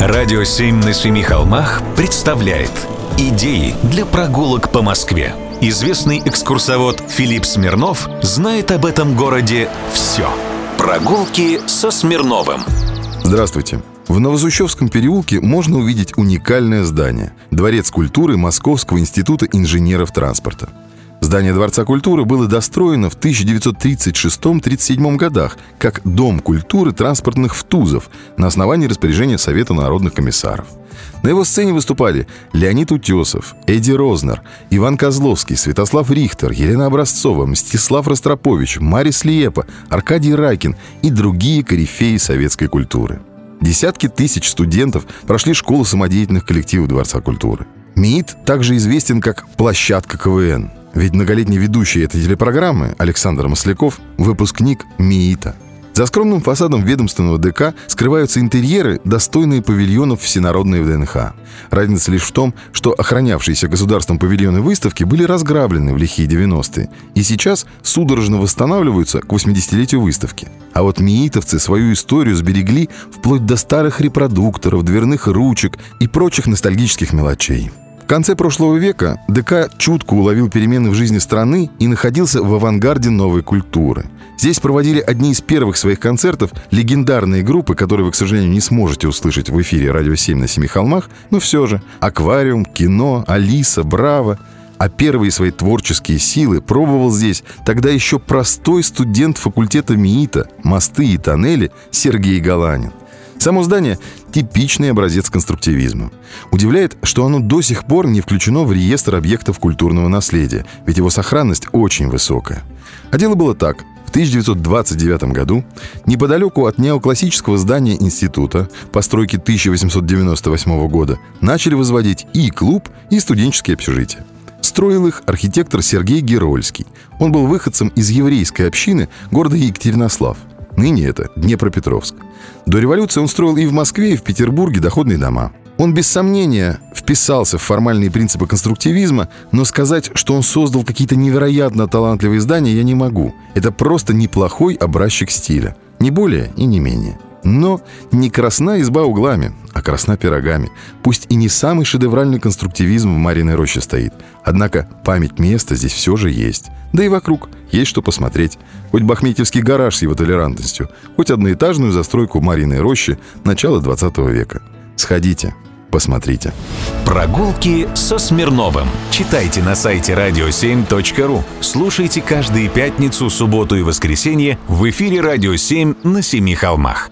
Радио 7 на Семи Холмах представляет идеи для прогулок по Москве. Известный экскурсовод Филипп Смирнов знает об этом городе все. Прогулки со Смирновым. Здравствуйте. В Новозущевском переулке можно увидеть уникальное здание – Дворец культуры Московского института инженеров транспорта. Здание Дворца культуры было достроено в 1936-37 годах как Дом культуры транспортных втузов на основании распоряжения Совета народных комиссаров. На его сцене выступали Леонид Утесов, Эдди Рознер, Иван Козловский, Святослав Рихтер, Елена Образцова, Мстислав Ростропович, Марис Лиепа, Аркадий Райкин и другие корифеи советской культуры. Десятки тысяч студентов прошли школу самодеятельных коллективов Дворца культуры. МИИТ также известен как «площадка КВН». Ведь многолетний ведущий этой телепрограммы Александр Масляков – выпускник МИИТа. За скромным фасадом ведомственного ДК скрываются интерьеры, достойные павильонов всенародной ВДНХ. Разница лишь в том, что охранявшиеся государством павильоны выставки были разграблены в лихие 90-е и сейчас судорожно восстанавливаются к 80-летию выставки. А вот миитовцы свою историю сберегли вплоть до старых репродукторов, дверных ручек и прочих ностальгических мелочей. В конце прошлого века ДК чутко уловил перемены в жизни страны и находился в авангарде новой культуры. Здесь проводили одни из первых своих концертов легендарные группы, которые вы, к сожалению, не сможете услышать в эфире «Радио 7 на Семи Холмах», но все же «Аквариум», «Кино», «Алиса», «Браво». А первые свои творческие силы пробовал здесь тогда еще простой студент факультета МИИТа «Мосты и тоннели» Сергей Галанин. Само здание – типичный образец конструктивизма. Удивляет, что оно до сих пор не включено в реестр объектов культурного наследия, ведь его сохранность очень высокая. А дело было так. В 1929 году неподалеку от неоклассического здания института постройки 1898 года начали возводить и клуб, и студенческие общежития. Строил их архитектор Сергей Герольский. Он был выходцем из еврейской общины города Екатеринослав. Ныне это Днепропетровск. До революции он строил и в Москве, и в Петербурге доходные дома. Он без сомнения вписался в формальные принципы конструктивизма, но сказать, что он создал какие-то невероятно талантливые здания, я не могу. Это просто неплохой образчик стиля. Не более и не менее. Но не красна изба углами, а красна пирогами. Пусть и не самый шедевральный конструктивизм в Мариной Роще стоит. Однако память места здесь все же есть. Да и вокруг есть что посмотреть. Хоть Бахметьевский гараж с его толерантностью, хоть одноэтажную застройку Мариной Рощи начала 20 века. Сходите, посмотрите. Прогулки со Смирновым. Читайте на сайте radio7.ru. Слушайте каждые пятницу, субботу и воскресенье в эфире «Радио 7 на Семи Холмах».